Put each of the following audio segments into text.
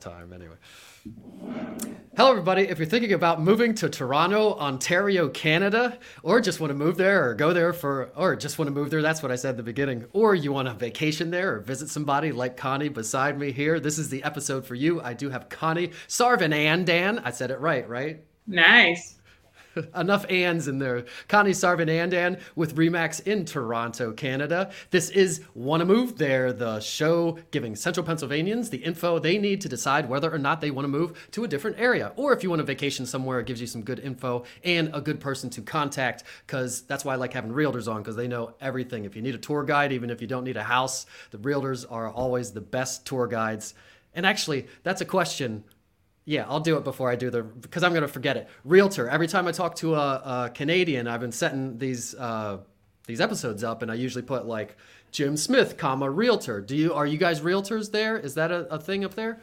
time anyway. Hello, everybody. If you're thinking about moving to Toronto, Ontario, Canada, or just want to move there or go there for, or just want to move there, that's what I said at the beginning, or you want a vacation there or visit somebody like Connie beside me here, this is the episode for you. I do have Connie Sarvananthan. I said it right, right? Nice. Enough ands in there. Connie Sarvananthan with Remax in Toronto, Canada. This is Wanna Move There, the show giving central Pennsylvanians the info they need to decide whether or not they want to move to a different area. Or if you want to vacation somewhere, it gives you some good info and a good person to contact, because that's why I like having realtors on, because they know everything. If you need a tour guide, even if you don't need a house, the realtors are always the best tour guides. And actually, that's a question. Yeah, I'll do it before I do the, because I'm going to forget it. Realtor. Every time I talk to a Canadian, I've been setting these episodes up, and I usually put like Jim Smith, comma, realtor. Are you guys realtors there? Is that a thing up there?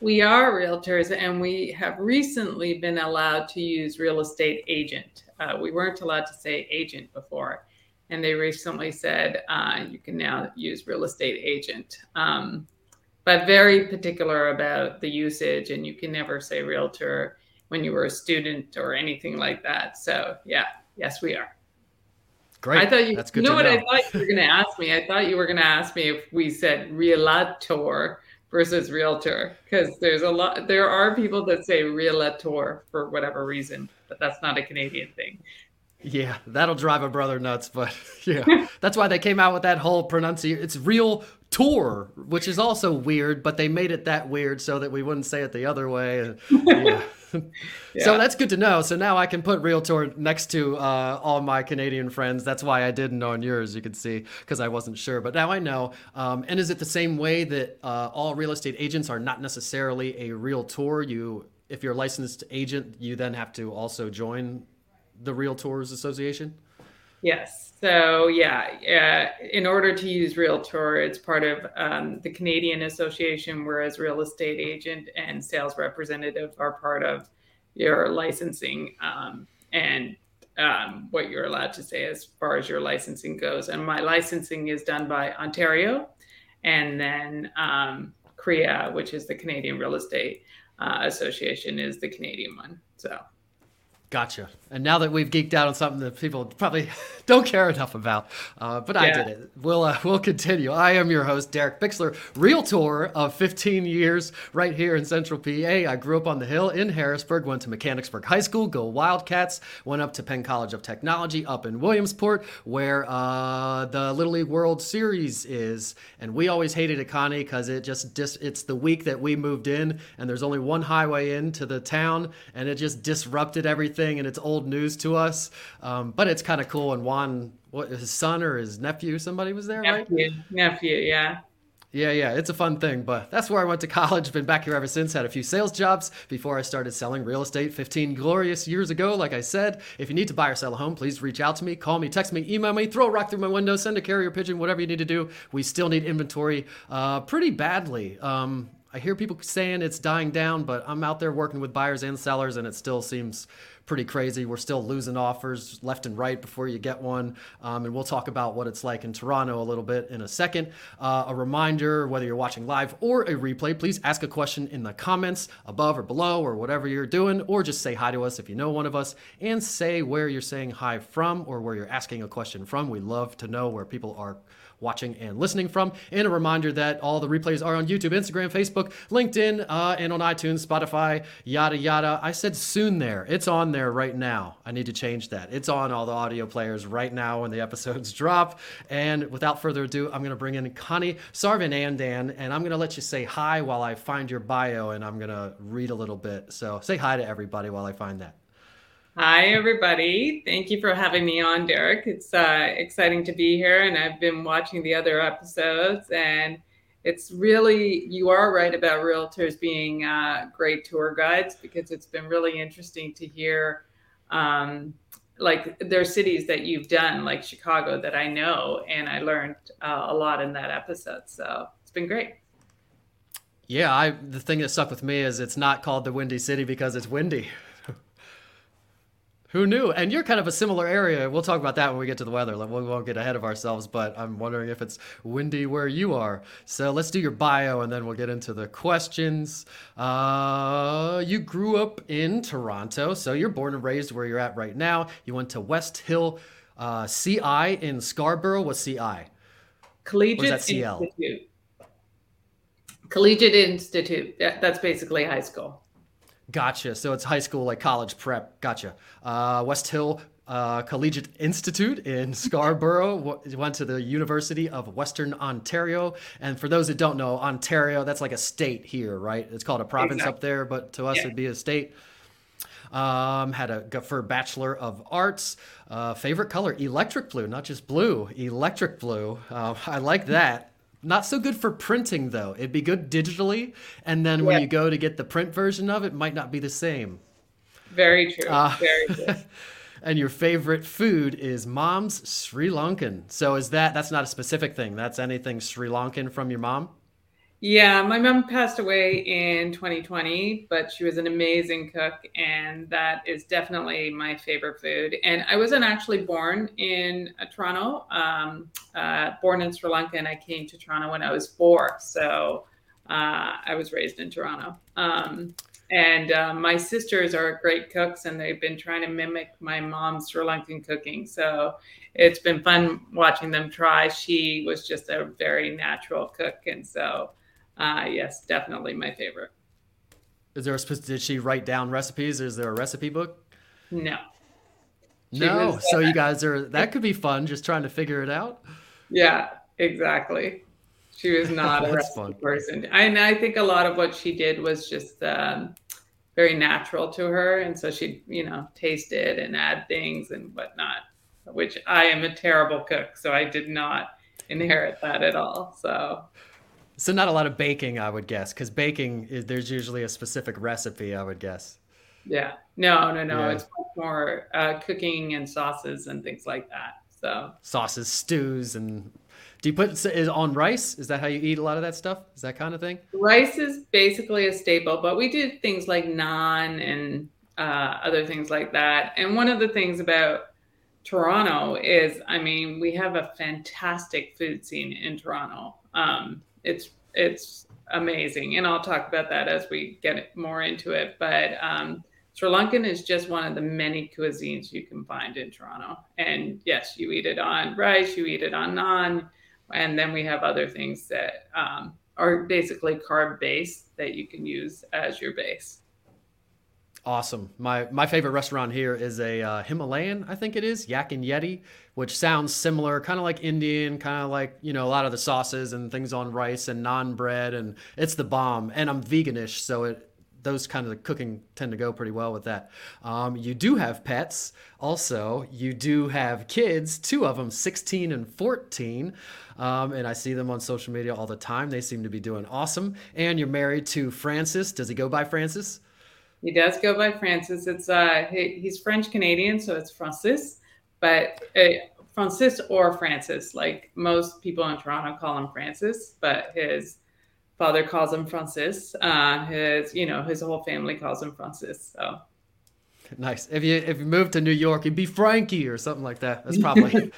We are realtors, and we have recently been allowed to use real estate agent. We weren't allowed to say agent before, and they recently said you can now use real estate agent. But very particular about the usage, and you can never say realtor when you were a student or anything like that. So yeah, yes, we are. Great. I thought you know what I thought you were going to ask me. I thought you were going to ask me if we said realtor versus realtor, because there's a lot. There are people that say realtor for whatever reason, but that's not a Canadian thing. Yeah, that'll drive a brother nuts, but yeah, that's why they came out with that whole pronunciation. It's real tour, which is also weird, but they made it that weird so that we wouldn't say it the other way. And, yeah. Yeah. So that's good to know. So now I can put realtor next to all my Canadian friends. That's why I didn't on yours, you can see, because I wasn't sure. But now I know. And is it the same way that all real estate agents are not necessarily a realtor? If you're a licensed agent, you then have to also join the Realtors Association? Yes. So yeah, in order to use realtor, it's part of the Canadian Association, whereas real estate agent and sales representative are part of your licensing and what you're allowed to say as far as your licensing goes. And my licensing is done by Ontario and then CREA, which is the Canadian Real Estate Association, is the Canadian one. So. Gotcha. And now that we've geeked out on something that people probably don't care enough about, but yeah. I did it. We'll continue. I am your host, Derek Bixler, realtor of 15 years right here in Central PA. I grew up on the hill in Harrisburg, went to Mechanicsburg High School, go Wildcats, went up to Penn College of Technology up in Williamsport, where the Little League World Series is. And we always hated it, Connie, because it just it's the week that we moved in, and there's only one highway into the town, and it just disrupted everything. And it's old news to us, but it's kind of cool. And Juan, his son or his nephew, somebody was there, right? Nephew, yeah. Yeah, it's a fun thing, but that's where I went to college. Been back here ever since. Had a few sales jobs before I started selling real estate 15 glorious years ago, like I said. If you need to buy or sell a home, please reach out to me, call me, text me, email me, throw a rock through my window, send a carrier pigeon, whatever you need to do. We still need inventory pretty badly. I hear people saying it's dying down, but I'm out there working with buyers and sellers, and it still seems pretty crazy. We're still losing offers left and right before you get one. And we'll talk about what it's like in Toronto a little bit in a second. A reminder, whether you're watching live or a replay, please ask a question in the comments above or below or whatever you're doing, or just say hi to us if you know one of us and say where you're saying hi from or where you're asking a question from. We love to know where people are watching and listening from. And a reminder that all the replays are on YouTube, Instagram, Facebook, LinkedIn, and on iTunes, Spotify, yada, yada. I said soon there. It's on there right now. I need to change that. It's on all the audio players right now when the episodes drop. And without further ado, I'm going to bring in Connie Sarvananthan, and I'm going to let you say hi while I find your bio, and I'm going to read a little bit. So say hi to everybody while I find that. Hi, everybody. Thank you for having me on, Derek. It's exciting to be here, and I've been watching the other episodes, and it's really, you are right about realtors being great tour guides, because it's been really interesting to hear, like, there are cities that you've done, like Chicago, that I know, and I learned a lot in that episode, so it's been great. Yeah, the thing that stuck with me is it's not called the Windy City because it's windy. Who knew? And you're kind of a similar area. We'll talk about that when we get to the weather. We won't get ahead of ourselves, but I'm wondering if it's windy where you are. So let's do your bio, and then we'll get into the questions. You grew up in Toronto, so you're born and raised where you're at right now. You went to West Hill CI in Scarborough. What's CI? Collegiate Institute. Collegiate Institute. That's basically high school. Gotcha. So it's high school, like college prep. Gotcha. West Hill Collegiate Institute in Scarborough. Went to the University of Western Ontario. And for those that don't know, Ontario, that's like a state here, right? It's called a province up there, but to us it'd be a state. For Bachelor of Arts, favorite color, electric blue, not just blue, electric blue. I like that. Not so good for printing, though. It'd be good digitally. And then when you go to get the print version of it, it might not be the same. Very true. Very true. And your favorite food is mom's Sri Lankan. So that's not a specific thing. That's anything Sri Lankan from your mom? Yeah, my mom passed away in 2020, but she was an amazing cook. And that is definitely my favorite food. And I wasn't actually born in Toronto, born in Sri Lanka. And I came to Toronto when I was 4. So I was raised in Toronto. My sisters are great cooks, and they've been trying to mimic my mom's Sri Lankan cooking. So it's been fun watching them try. She was just a very natural cook. And so... yes, definitely my favorite. Did she write down recipes? Is there a recipe book? No. No. So you guys that could be fun. Just trying to figure it out. Yeah, exactly. She was not a recipe person. And I think a lot of what she did was just very natural to her. And so she'd, taste it and add things and whatnot, which I am a terrible cook. So I did not inherit that at all. So not a lot of baking, I would guess, because there's usually a specific recipe, I would guess. Yeah. No. Yeah. It's much more cooking and sauces and things like that. So sauces, stews, and do you put it on rice? Is that how you eat a lot of that stuff? Is that kind of thing? Rice is basically a staple, but we do things like naan and other things like that. And one of the things about Toronto is, we have a fantastic food scene in Toronto. It's amazing. And I'll talk about that as we get more into it. But Sri Lankan is just one of the many cuisines you can find in Toronto. And yes, you eat it on rice, you eat it on naan. And then we have other things that are basically carb-based that you can use as your base. Awesome. My favorite restaurant here is a Himalayan, I think it is, Yak and Yeti, which sounds similar, kind of like Indian, kind of like, a lot of the sauces and things on rice and naan bread, and it's the bomb. And I'm veganish, so those kind of cooking tend to go pretty well with that. You do have pets. Also, you do have kids, 2 of them, 16 and 14. And I see them on social media all the time. They seem to be doing awesome. And you're married to Francis. Does he go by Francis? He does go by Francis. It's he's French Canadian, so it's Francis, but Francis or Francis. Like most people in Toronto call him Francis, but his father calls him Francis. His whole family calls him Francis. So nice. If you move to New York, it'd be Frankie or something like that. That's probably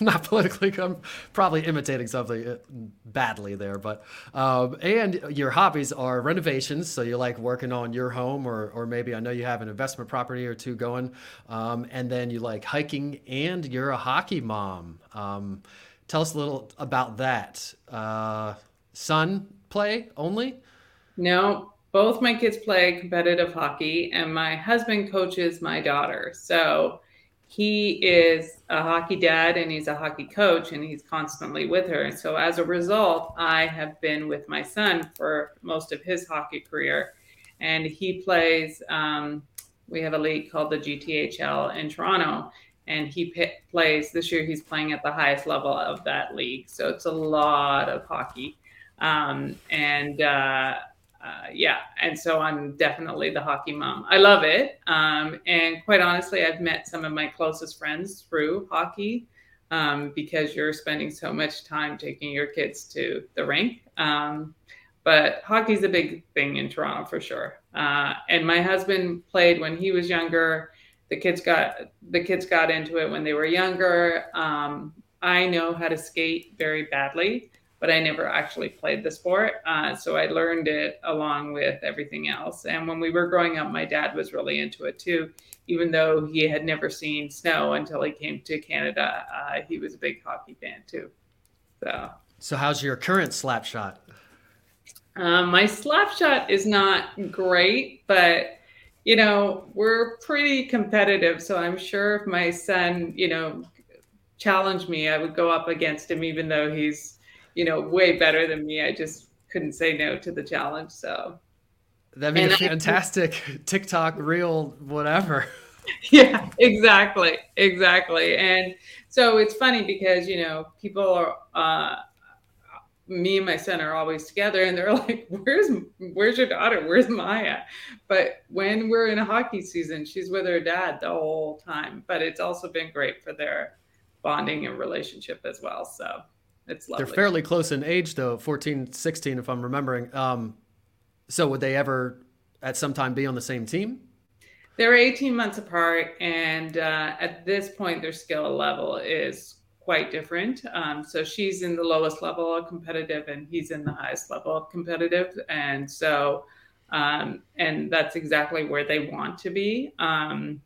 not politically. I'm probably imitating something badly there, but and your hobbies are renovations. So you like working on your home, or maybe I know you have an investment property or 2 going, and then you like hiking, and you're a hockey mom. Tell us a little about that. Son play only? No. Both my kids play competitive hockey, and my husband coaches my daughter. So he is a hockey dad, and he's a hockey coach, and he's constantly with her. And so as a result, I have been with my son for most of his hockey career. And he plays, we have a league called the GTHL in Toronto, and he plays, this year he's playing at the highest level of that league. So it's a lot of hockey. And so I'm definitely the hockey mom. I love it. And quite honestly, I've met some of my closest friends through hockey because you're spending so much time taking your kids to the rink. But hockey's a big thing in Toronto for sure. And my husband played when he was younger, The kids got into it when they were younger. I know how to skate very badly, but I never actually played the sport. So I learned it along with everything else. And when we were growing up, my dad was really into it too, even though he had never seen snow until he came to Canada. He was a big hockey fan too. So how's your current slap shot? My slap shot is not great, but you know, we're pretty competitive. So I'm sure if my son, you know, challenged me, I would go up against him, even though he's, you know, way better than me. I just couldn't say no to the challenge. So that'd be fantastic TikTok reel, whatever. Yeah, exactly. And so it's funny because, you know, people are, me and my son are always together and they're like, where's your daughter? Where's Maya? But when we're in hockey season, she's with her dad the whole time, but it's also been great for their bonding and relationship as well. So it's lovely. They're fairly close in age though, 14, 16, if I'm remembering. So would they ever at some time be on the same team? They're 18 months apart. And at this point, their skill level is quite different. So she's in the lowest level of competitive and he's in the highest level of competitive. And so, and that's exactly where they want to be. And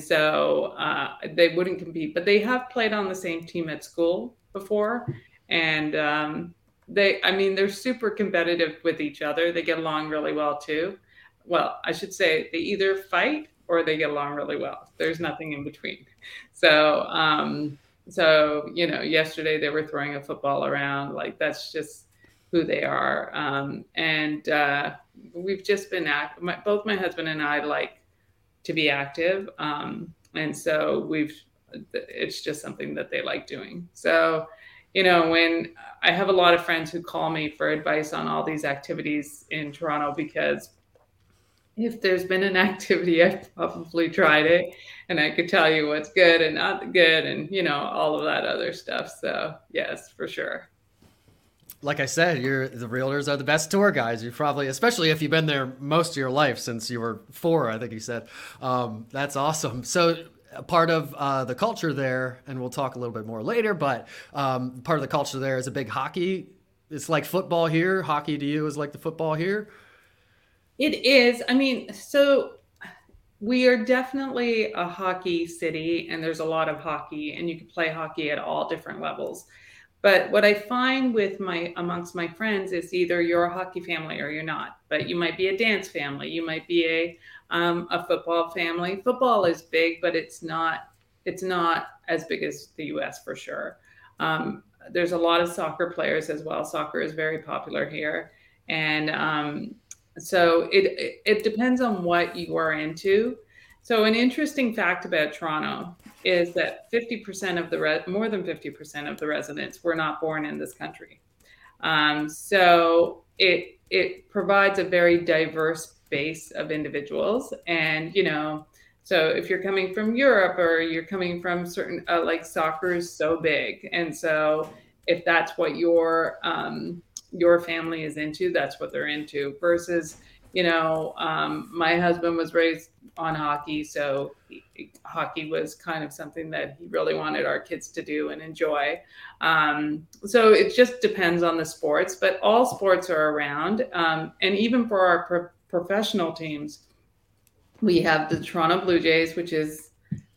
so they wouldn't compete, but they have played on the same team at school before. And they're super competitive with each other. They get along really well too. Well, I should say they either fight or they get along really well. There's nothing in between. So, you know, yesterday they were throwing a football around, like that's just who they are. We've just been both my husband and I like to be active. And so it's just something that they like doing. So, you know, when I have a lot of friends who call me for advice on all these activities in Toronto, because if there's been an activity, I've probably tried it and I could tell you what's good and not good and, you know, all of that other stuff. So yes, for sure. Like I said, the realtors are the best tour guys. You probably, especially if you've been there most of your life since you were 4, I think you said. That's awesome. So part of the culture there, and we'll talk a little bit more later, but part of the culture there is a big hockey. It's like football here. Hockey to you is like the football here. It is. I mean, so we are definitely a hockey city and there's a lot of hockey and you can play hockey at all different levels. But what I find with amongst my friends is either you're a hockey family or you're not, but you might be a dance family. You might be a football family. Football is big, but it's not as big as the US for sure. There's a lot of soccer players as well. Soccer is very popular here. And, so it depends on what you are into. So an interesting fact about Toronto is that more than 50% of the residents were not born in this country. So it provides a very diverse base of individuals. And, you know, so if you're coming from Europe or you're coming from certain, like soccer is so big. And so if that's what your family is into, that's what they're into versus, you know, my husband was raised on hockey. So hockey was kind of something that he really wanted our kids to do and enjoy. So it just depends on the sports, but all sports are around. And even for our professional teams, we have the Toronto Blue Jays, which is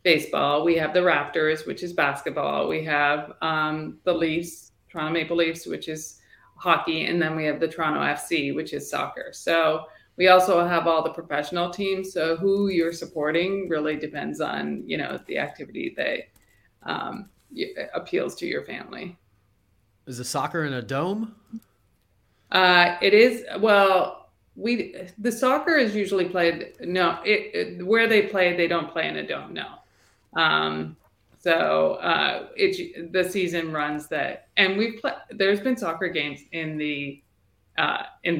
baseball. We have the Raptors, which is basketball. We have the Leafs, Toronto Maple Leafs, which is hockey, and then we have the Toronto FC, which is soccer. So we also have all the professional teams. So who you're supporting really depends on, you know, the activity that appeals to your family. Is the soccer in a dome? It is. Well, the soccer is usually played. No, where they play, they don't play in a dome. No. So the season runs that, and there's been soccer games in the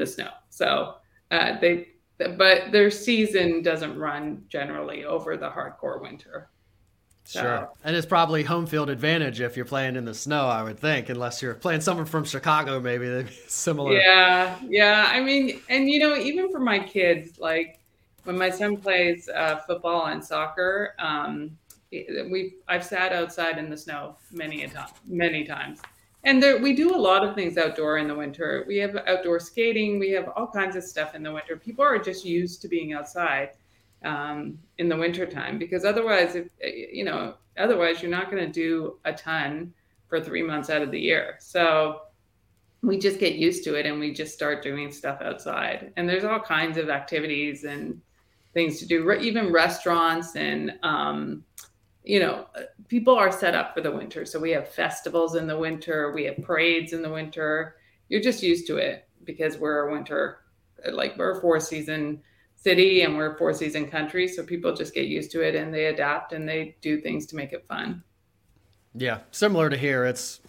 snow. So but their season doesn't run generally over the hardcore winter. So. Sure. And it's probably home field advantage if you're playing in the snow, I would think, unless you're playing someone from Chicago, maybe they'd be similar. Yeah. I mean, and you know, even for my kids, like, When my son plays football and soccer, I've sat outside in the snow many times. And we do a lot of things outdoor in the winter. We have outdoor skating. We have all kinds of stuff in the winter. People are just used to being outside in the winter time, because otherwise, otherwise you're not going to do a ton for 3 months out of the year. So we just get used to it and we just start doing stuff outside. And there's all kinds of activities and things to do, even restaurants and, people are set up for the winter. So we have festivals in the winter. We have parades in the winter. You're just used to it because we're a winter, like we're a four-season city and we're a four-season country. So people just get used to it and they adapt and they do things to make it fun. Yeah, similar to here. It's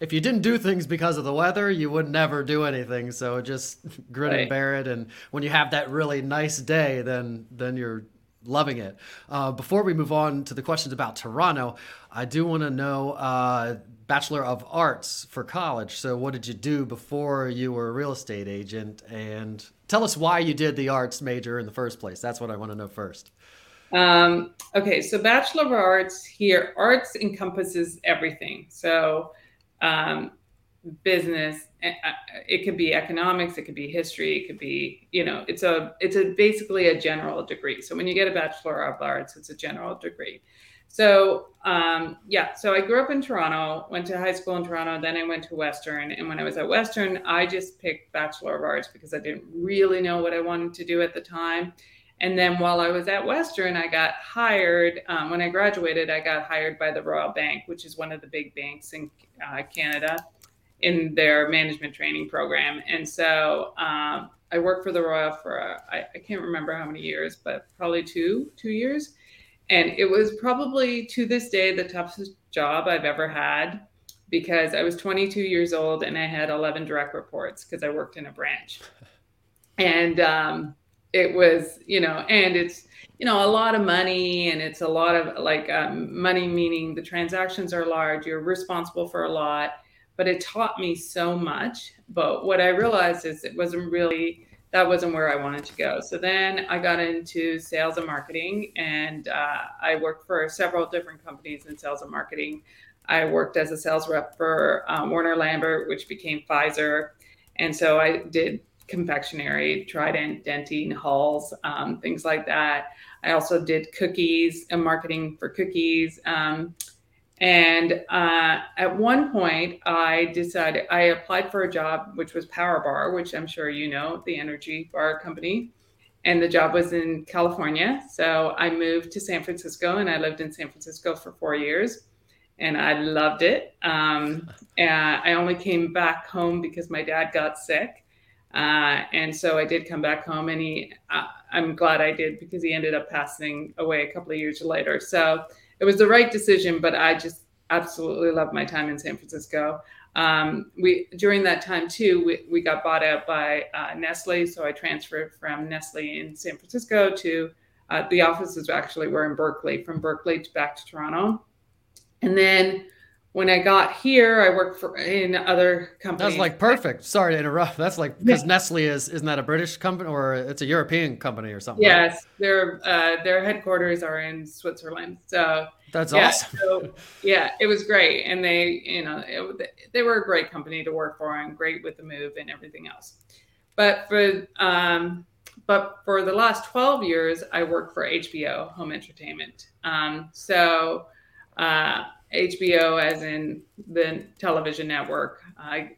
if you didn't do things because of the weather, you would never do anything. So just grit and bear it. And when you have that really nice day, then you're loving it. Before we move on to the questions about Toronto, I do want to know Bachelor of Arts for college. So what did you do before you were a real estate agent? And tell us why you did the arts major in the first place. That's what I want to know first. Okay, so Bachelor of Arts here, arts encompasses everything. So business, it could be economics, it could be history, it could be, it's basically a general degree. So when you get a Bachelor of Arts, it's a general degree. So, so I grew up in Toronto, went to high school in Toronto, then I went to Western. And when I was at Western, I just picked Bachelor of Arts because I didn't really know what I wanted to do at the time. And then while I was at Western, I got hired. When I graduated, I got hired by the Royal Bank, which is one of the big banks in Canada, in their management training program. And so I worked for the Royal for, I can't remember how many years, but probably two years. And it was probably to this day the toughest job I've ever had, because I was 22 years old and I had 11 direct reports because I worked in a branch. And it was, and it's, a lot of money, and it's a lot of money, meaning the transactions are large, you're responsible for a lot, but it taught me so much. But what I realized is that wasn't where I wanted to go. So then I got into sales and marketing, and I worked for several different companies in sales and marketing. I worked as a sales rep for Warner Lambert, which became Pfizer. And so I did confectionery, Trident, Dentyne, Halls, things like that. I also did cookies and marketing for cookies. At one point I applied for a job, which was Power Bar, which I'm sure the energy bar company. And the job was in California. So I moved to San Francisco, and I lived in San Francisco for 4 years. And I loved it. And I only came back home because my dad got sick. And so I did come back home, and I'm glad I did, because he ended up passing away a couple of years later. So it was the right decision, but I just absolutely loved my time in San Francisco. During that time too, we got bought out by Nestle. So I transferred from Nestle in San Francisco to the offices actually were in Berkeley, from Berkeley back to Toronto. And then when I got here, I worked in other companies. That's perfect. Sorry to interrupt. That's because Nestle isn't that a British company, or it's a European company or something? Yes, right? Their headquarters are in Switzerland. So that's awesome. So, it was great, and they they were a great company to work for, and great with the move and everything else. But for the last 12 years, I worked for HBO Home Entertainment. HBO, as in the television network,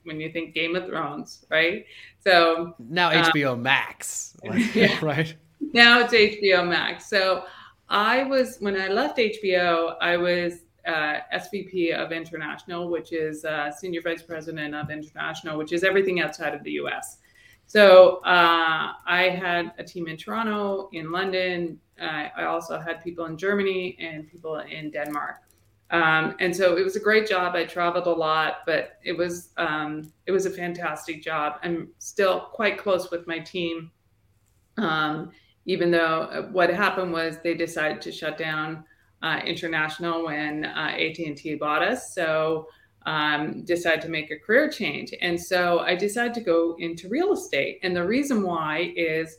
when you think Game of Thrones, right? So now HBO Max, right? Now it's HBO Max. So when I left HBO, I was SVP of International, which is Senior Vice President of International, which is everything outside of the US. So I had a team in Toronto, in London. I also had people in Germany and people in Denmark. And so it was a great job. I traveled a lot, but it was a fantastic job. I'm still quite close with my team, even though what happened was they decided to shut down international when AT&T bought us. So decided to make a career change. And so I decided to go into real estate. And the reason why is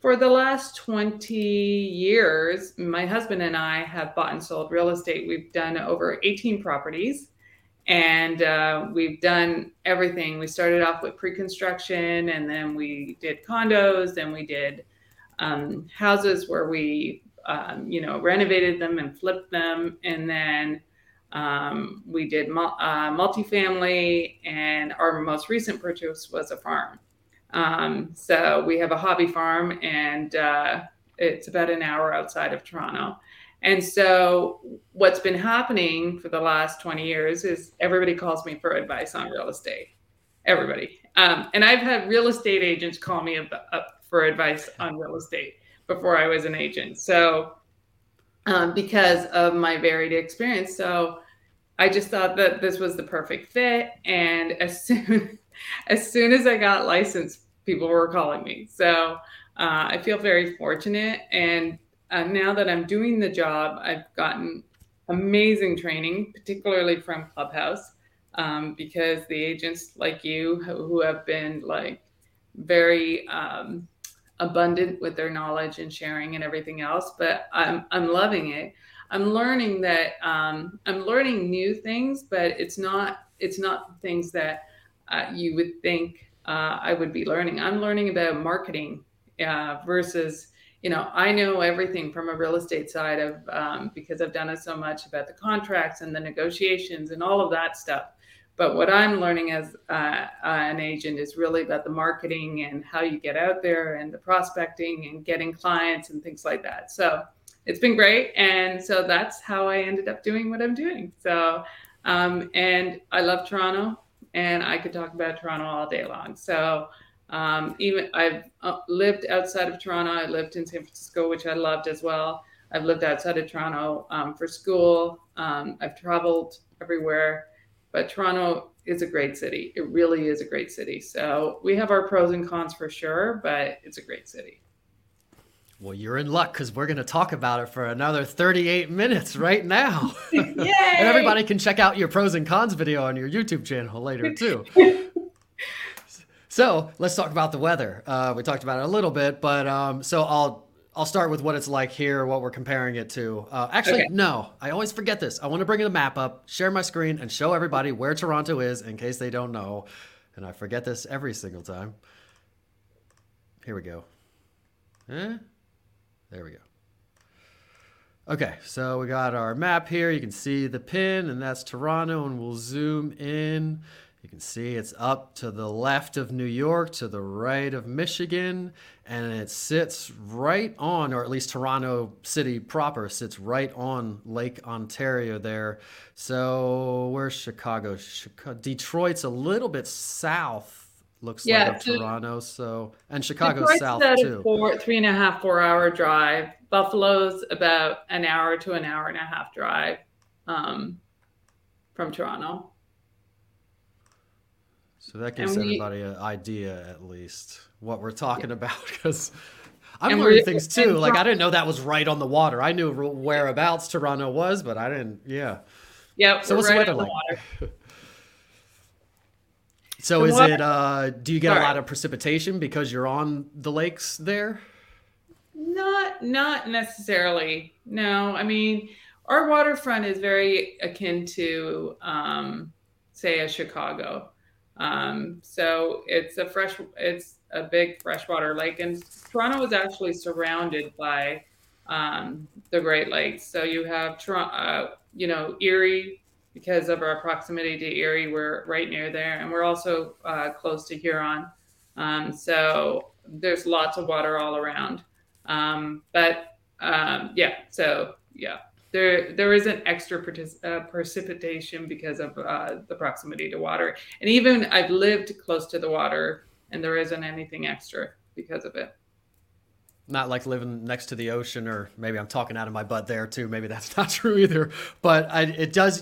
For the last 20 years, my husband and I have bought and sold real estate. We've done over 18 properties, and we've done everything. We started off with pre-construction, and then we did condos, then we did houses where we, renovated them and flipped them. And then we did multifamily, and our most recent purchase was a farm. So we have a hobby farm, and it's about an hour outside of Toronto. And so what's been happening for the last 20 years is everybody calls me for advice on real estate, everybody. And I've had real estate agents call me up for advice on real estate before I was an agent. So because of my varied experience. So I just thought that this was the perfect fit. And as soon as I got licensed, people were calling me. So I feel very fortunate. And now that I'm doing the job, I've gotten amazing training, particularly from Clubhouse, because the agents like you who have been like very abundant with their knowledge and sharing and everything else. But I'm loving it. I'm learning that I'm learning new things, but it's not things that you would think I would be learning. I'm learning about marketing versus, I know everything from a real estate side of because I've done it so much about the contracts and the negotiations and all of that stuff. But what I'm learning as an agent is really about the marketing and how you get out there and the prospecting and getting clients and things like that. So it's been great. And so that's how I ended up doing what I'm doing. So and I love Toronto. And I could talk about Toronto all day long. So even I've lived outside of Toronto. I lived in San Francisco, which I loved as well. I've lived outside of Toronto for school. I've traveled everywhere. But Toronto is a great city. It really is a great city. So we have our pros and cons for sure, but it's a great city. Well, you're in luck because we're going to talk about it for another 38 minutes right now. Yay! And everybody can check out your pros and cons video on your YouTube channel later too. So let's talk about the weather. We talked about it a little bit, but so I'll start with what it's like here, what we're comparing it to. No, I always forget this. I want to bring the map up, share my screen, and show everybody where Toronto is in case they don't know. And I forget this every single time. Here we go. There we go. Okay, so we got our map here. You can see the pin, and that's Toronto, and we'll zoom in. You can see it's up to the left of New York, to the right of Michigan, and it sits right on, or at least Toronto City proper sits right on Lake Ontario there. So where's Chicago? Detroit's a little bit south. Looks like Toronto, so and Chicago's Detroit's south too. 3.5-4 hour drive. Buffalo's about an hour to an hour and a half drive from Toronto. So that gives everybody an idea, at least, what we're talking about. Because I'm learning things too. Like I didn't know that was right on the water. I knew whereabouts Toronto was, but I didn't. Yeah. Yeah. So what's the weather like? Water. So is it, do you get a lot of precipitation because you're on the lakes there? Not necessarily. No. I mean, our waterfront is very akin to, say a Chicago. So it's a big freshwater lake, and Toronto is actually surrounded by, the Great Lakes. So you have, Erie, because of our proximity to Erie, we're right near there. And we're also close to Huron. So there's lots of water all around. There is an extra precipitation because of the proximity to water. And even I've lived close to the water, and there isn't anything extra because of it. Not like living next to the ocean, or maybe I'm talking out of my butt there too. Maybe that's not true either, but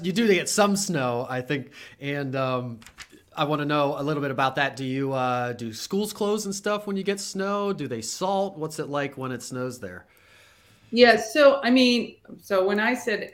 you do get some snow, I think. And I want to know a little bit about that. Do you do schools close and stuff when you get snow? Do they salt? What's it like when it snows there? Yeah. So, when I said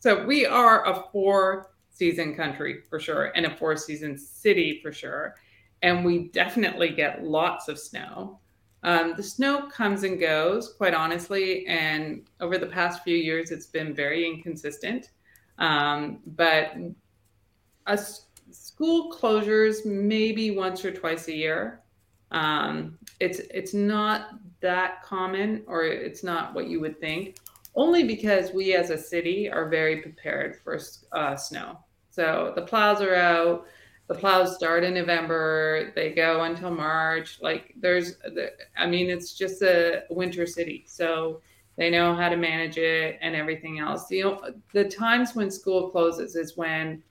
so we are a 4-season country for sure, and a 4-season city for sure. And we definitely get lots of snow. The snow comes and goes, quite honestly, and over the past few years, it's been very inconsistent. But school closures maybe once or twice a year. It's not that common, or it's not what you would think, only because we as a city are very prepared for snow. So the plows are out. The plows start in November. They go until March. Like it's just a winter city. So they know how to manage it and everything else. The times when school closes is when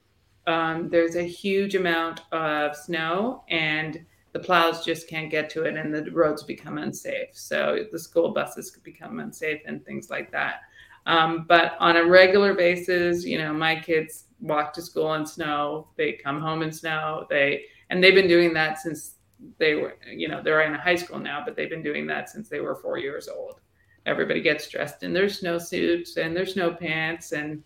there's a huge amount of snow and the plows just can't get to it and the roads become unsafe. So the school buses could become unsafe and things like that. But on a regular basis, my kids walk to school in snow, they come home in snow, they've been doing that since they were, they're in high school now, but they've been doing that since they were 4 years old. Everybody gets dressed in their snowsuits and their snow pants. And,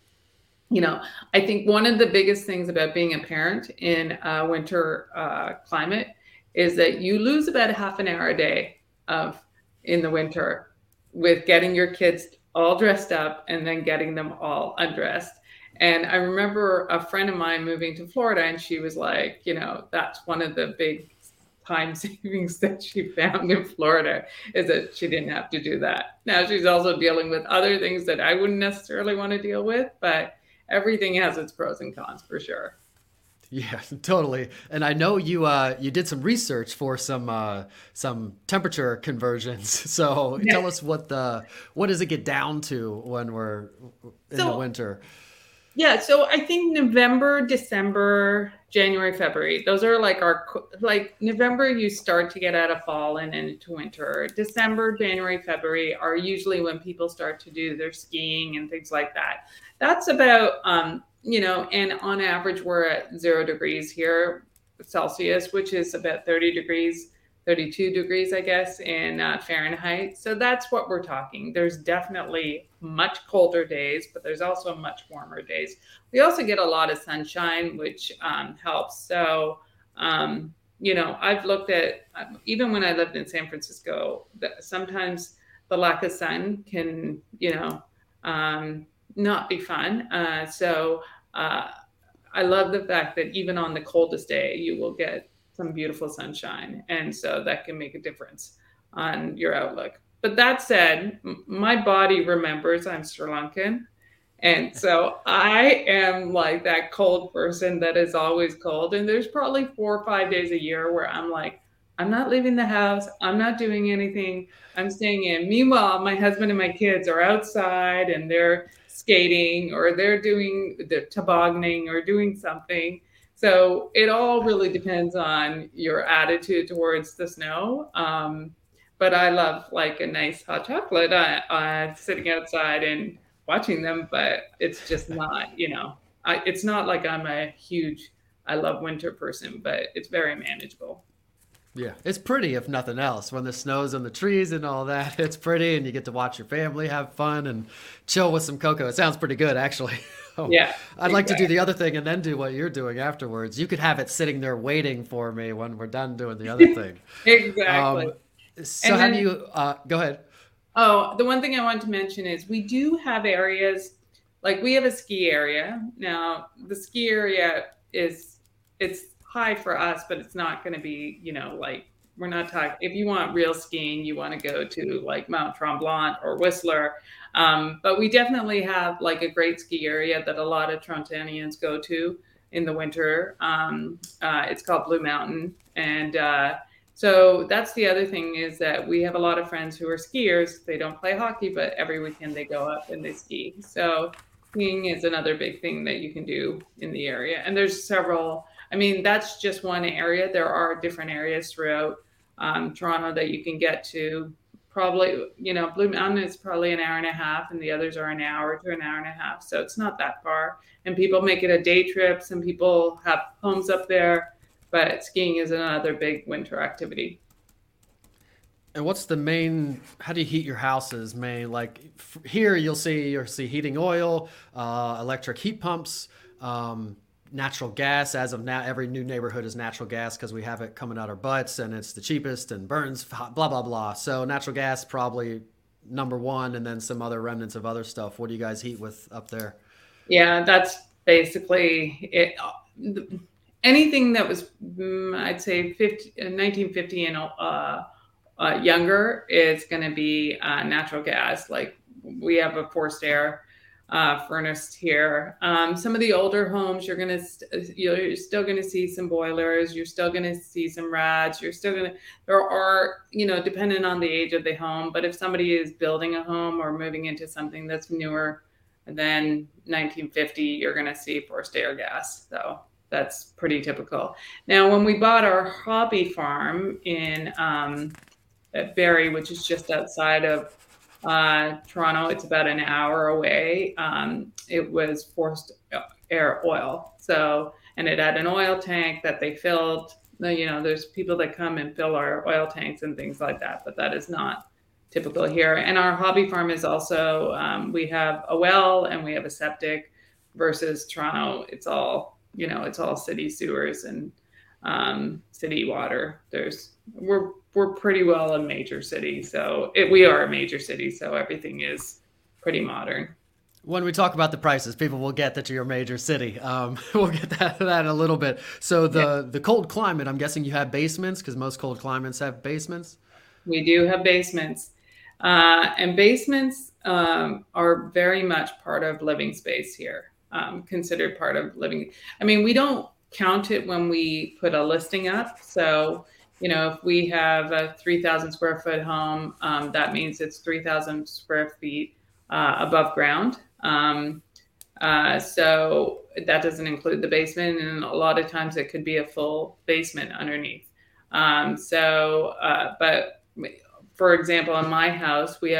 I think one of the biggest things about being a parent in a winter climate is that you lose about half an hour a day in the winter with getting your kids all dressed up and then getting them all undressed. And I remember a friend of mine moving to Florida, and she was like, that's one of the big time savings that she found in Florida is that she didn't have to do that. Now she's also dealing with other things that I wouldn't necessarily want to deal with, but everything has its pros and cons for sure. Yeah, totally. And I know you did some research for some temperature conversions. So tell us what does it get down to when we're in the winter? Yeah, so I think November, December, January, February. Those are like November, you start to get out of fall and into winter. December, January, February are usually when people start to do their skiing and things like that. That's about and on average, we're at 0 degrees here, Celsius, which is about 30 degrees, 32 degrees, I guess, in Fahrenheit. So that's what we're talking. There's definitely much colder days, but there's also much warmer days. We also get a lot of sunshine, which helps. So, I've looked at, even when I lived in San Francisco, sometimes the lack of sun can, not be fun. So I love the fact that even on the coldest day, you will get some beautiful sunshine. And so that can make a difference on your outlook. But that said, my body remembers I'm Sri Lankan. And so I am like that cold person that is always cold. And there's probably 4 or 5 days a year where I'm like, I'm not leaving the house. I'm not doing anything. I'm staying in. Meanwhile, my husband and my kids are outside and they're skating or they're doing the tobogganing or doing something. So it all really depends on your attitude towards the snow. But I love like a nice hot chocolate sitting outside and watching them, but it's just not, it's not like I'm I love winter person, but it's very manageable. Yeah, it's pretty if nothing else. When the snow's on the trees and all that, it's pretty, and you get to watch your family have fun and chill with some cocoa. It sounds pretty good, actually. I'd like to do the other thing and then do what you're doing afterwards. You could have it sitting there waiting for me when we're done doing the other thing. Exactly. Go ahead. Oh, the one thing I wanted to mention is we do have areas, like we have a ski area. Now, the ski area it's high for us, but it's not going to be, we're not talking, if you want real skiing, you want to go to like Mount Tremblant or Whistler. But we definitely have like a great ski area that a lot of Torontonians go to in the winter. It's called Blue Mountain. And so that's the other thing is that we have a lot of friends who are skiers. They don't play hockey, but every weekend they go up and they ski. So skiing is another big thing that you can do in the area. And there's several, that's just one area. There are different areas throughout Toronto that you can get to. Probably, Blue Mountain is probably an hour and a half, and the others are an hour to an hour and a half. So it's not that far. And people make it a day trip. Some people have homes up there, but skiing is another big winter activity. And what's the main, how do you heat your houses, May? Like here you'll see heating oil, electric heat pumps, natural gas. As of now, every new neighborhood is natural gas because we have it coming out our butts and it's the cheapest and burns, blah, blah, blah. So natural gas probably number one, and then some other remnants of other stuff. What do you guys heat with up there? Yeah, that's basically it. Anything that was, I'd say 1950 and younger is going to be natural gas. Like we have a forced air furnace here. Some of the older homes, you're still going to see some boilers. You're still going to see some rats. Depending on the age of the home, but if somebody is building a home or moving into something that's newer than 1950, you're going to see forced air gas. So that's pretty typical. Now, when we bought our hobby farm in Barrie, which is just outside of Toronto, it's about an hour away. It was forced air oil. So, and it had an oil tank that they filled. There's people that come and fill our oil tanks and things like that, but that is not typical here. And our hobby farm is also, we have a well and we have a septic versus Toronto. It's all city sewers and city water. We're pretty well a major city. So we are a major city. So everything is pretty modern. When we talk about the prices, people will get that you're a major city. We'll get that in a little bit. So the cold climate, I'm guessing you have basements because most cold climates have basements. We do have basements. And basements are very much part of living space here. Considered part of living. I mean, we don't count it when we put a listing up. So, if we have a 3,000 square foot home, that means it's 3,000 square feet above ground. So that doesn't include the basement. And a lot of times it could be a full basement underneath. But for example, in my house, we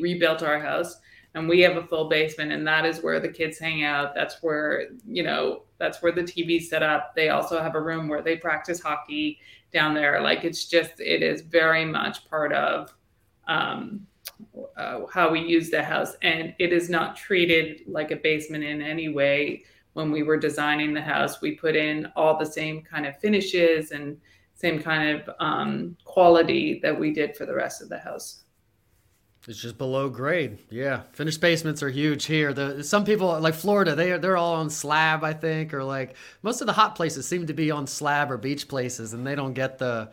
rebuilt our house. And we have a full basement, and that is where the kids hang out. That's where, that's where the TV's set up. They also have a room where they practice hockey down there. Like it is very much part of how we use the house. And it is not treated like a basement in any way. When we were designing the house, we put in all the same kind of finishes and same kind of quality that we did for the rest of the house. It's just below grade. Yeah. Finished basements are huge here. Some people like Florida, they're all on slab, I think, or like most of the hot places seem to be on slab or beach places, and they don't get the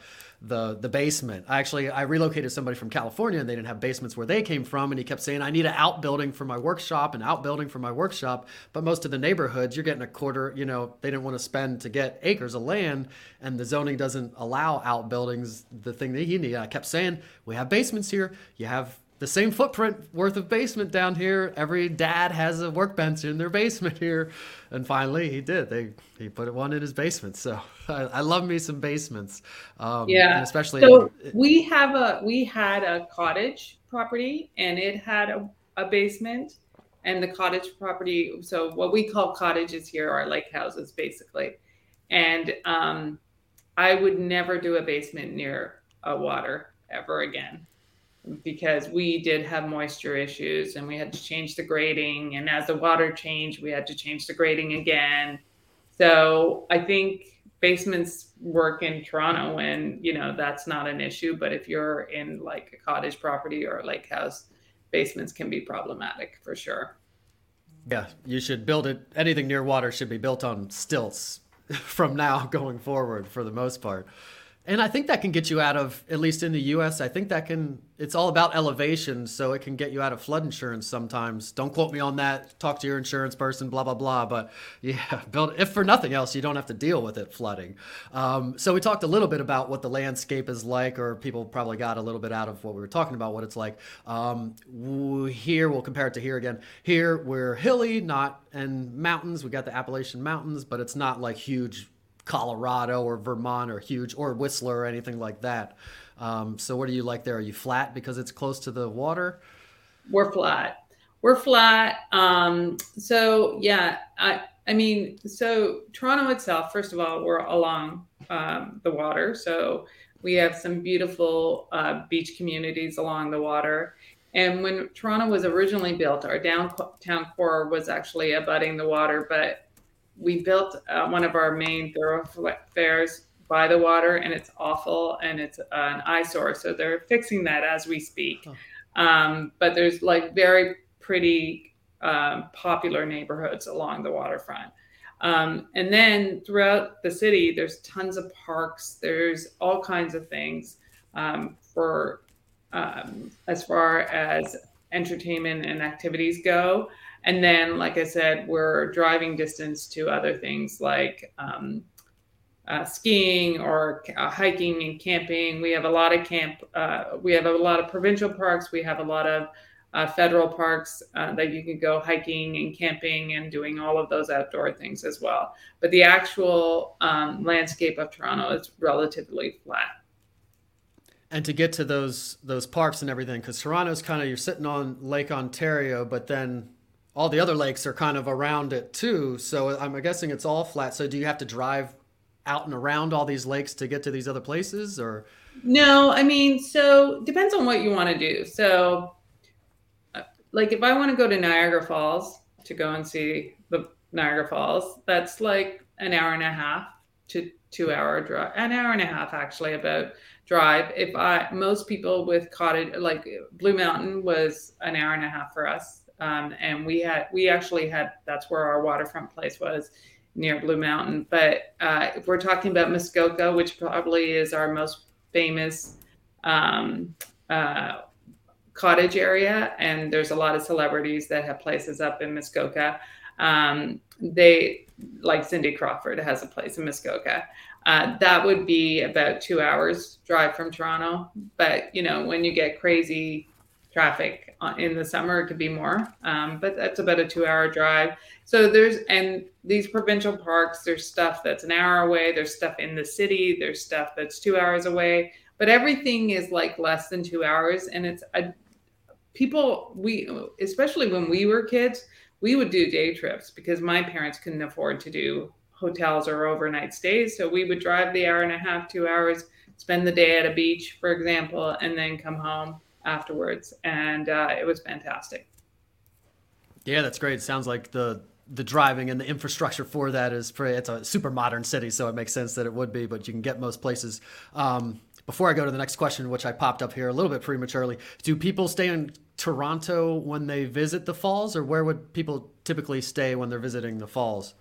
basement. I relocated somebody from California and they didn't have basements where they came from. And he kept saying, I need an outbuilding for my workshop But most of the neighborhoods, you're getting a quarter, they didn't want to spend to get acres of land, and the zoning doesn't allow outbuildings, the thing that he needed. I kept saying, we have basements here. You have the same footprint worth of basement down here. Every dad has a workbench in their basement here. And finally he did. He put one in his basement. So I love me some basements. And especially. So we had a cottage property, and it had a basement, and the cottage property. So what we call cottages here are lake houses basically. And I would never do a basement near a water ever again, because we did have moisture issues and we had to change the grading. And as the water changed, we had to change the grading again. So I think basements work in Toronto and, that's not an issue. But if you're in like a cottage property or a lake house, basements can be problematic for sure. Yeah, you should build it. Anything near water should be built on stilts from now going forward for the most part. And I think that can get you out of, at least in the U.S., it's all about elevation, so it can get you out of flood insurance sometimes. Don't quote me on that. Talk to your insurance person, blah, blah, blah. But yeah, if for nothing else, you don't have to deal with it flooding. So we talked a little bit about what the landscape is like, or people probably got a little bit out of what we were talking about, what it's like. Here, we'll compare it to here again. Here, we're hilly, not in mountains. We got the Appalachian Mountains, but it's not like huge Colorado or Vermont or huge or Whistler or anything like that. So what do you like there? Are you flat because it's close to the water? We're flat. So Toronto itself, first of all, we're along the water. So we have some beautiful beach communities along the water. And when Toronto was originally built, our downtown core was actually abutting the water, but we built one of our main thoroughfares by the water, and it's awful, and it's an eyesore. So they're fixing that as we speak. Oh. But there's like very pretty popular neighborhoods along the waterfront. And then throughout the city, there's tons of parks. There's all kinds of things for as far as entertainment and activities go. And then, like I said, we're driving distance to other things like skiing or hiking and camping. We have a lot of we have a lot of provincial parks. We have a lot of federal parks that you can go hiking and camping and doing all of those outdoor things as well. But the actual landscape of Toronto is relatively flat. And to get to those parks and everything, because Toronto's kind of, you're sitting on Lake Ontario, but then all the other lakes are kind of around it too. So I'm guessing it's all flat. So do you have to drive out and around all these lakes to get to these other places, or? No, I mean, so depends on what you want to do. So like if I want to go to Niagara Falls to go and see the Niagara Falls, that's like an hour and a half to 2 hour drive, an hour and a half actually about drive. If most people with cottage, like Blue Mountain was an hour and a half for us. And we actually had, that's where our waterfront place was, near Blue Mountain. But if we're talking about Muskoka, which probably is our most famous cottage area, and there's a lot of celebrities that have places up in Muskoka. They, like Cindy Crawford has a place in Muskoka. That would be about 2 hours drive from Toronto. But, you know, when you get crazy traffic in the summer, it could be more. But that's about a 2 hour drive. So and these provincial parks, there's stuff that's an hour away. There's stuff in the city. There's stuff that's 2 hours away. But everything is like less than 2 hours. And it's especially when we were kids, we would do day trips because my parents couldn't afford to do hotels or overnight stays. So we would drive the hour and a half, 2 hours, spend the day at a beach, for example, and then come home afterwards. And it was fantastic. Yeah, that's great. It sounds like the driving and the infrastructure for that it's a super modern city. So it makes sense that it would be, but you can get most places. Before I go to the next question, which I popped up here a little bit prematurely, do people stay in Toronto when they visit the falls, or where would people typically stay when they're visiting the falls?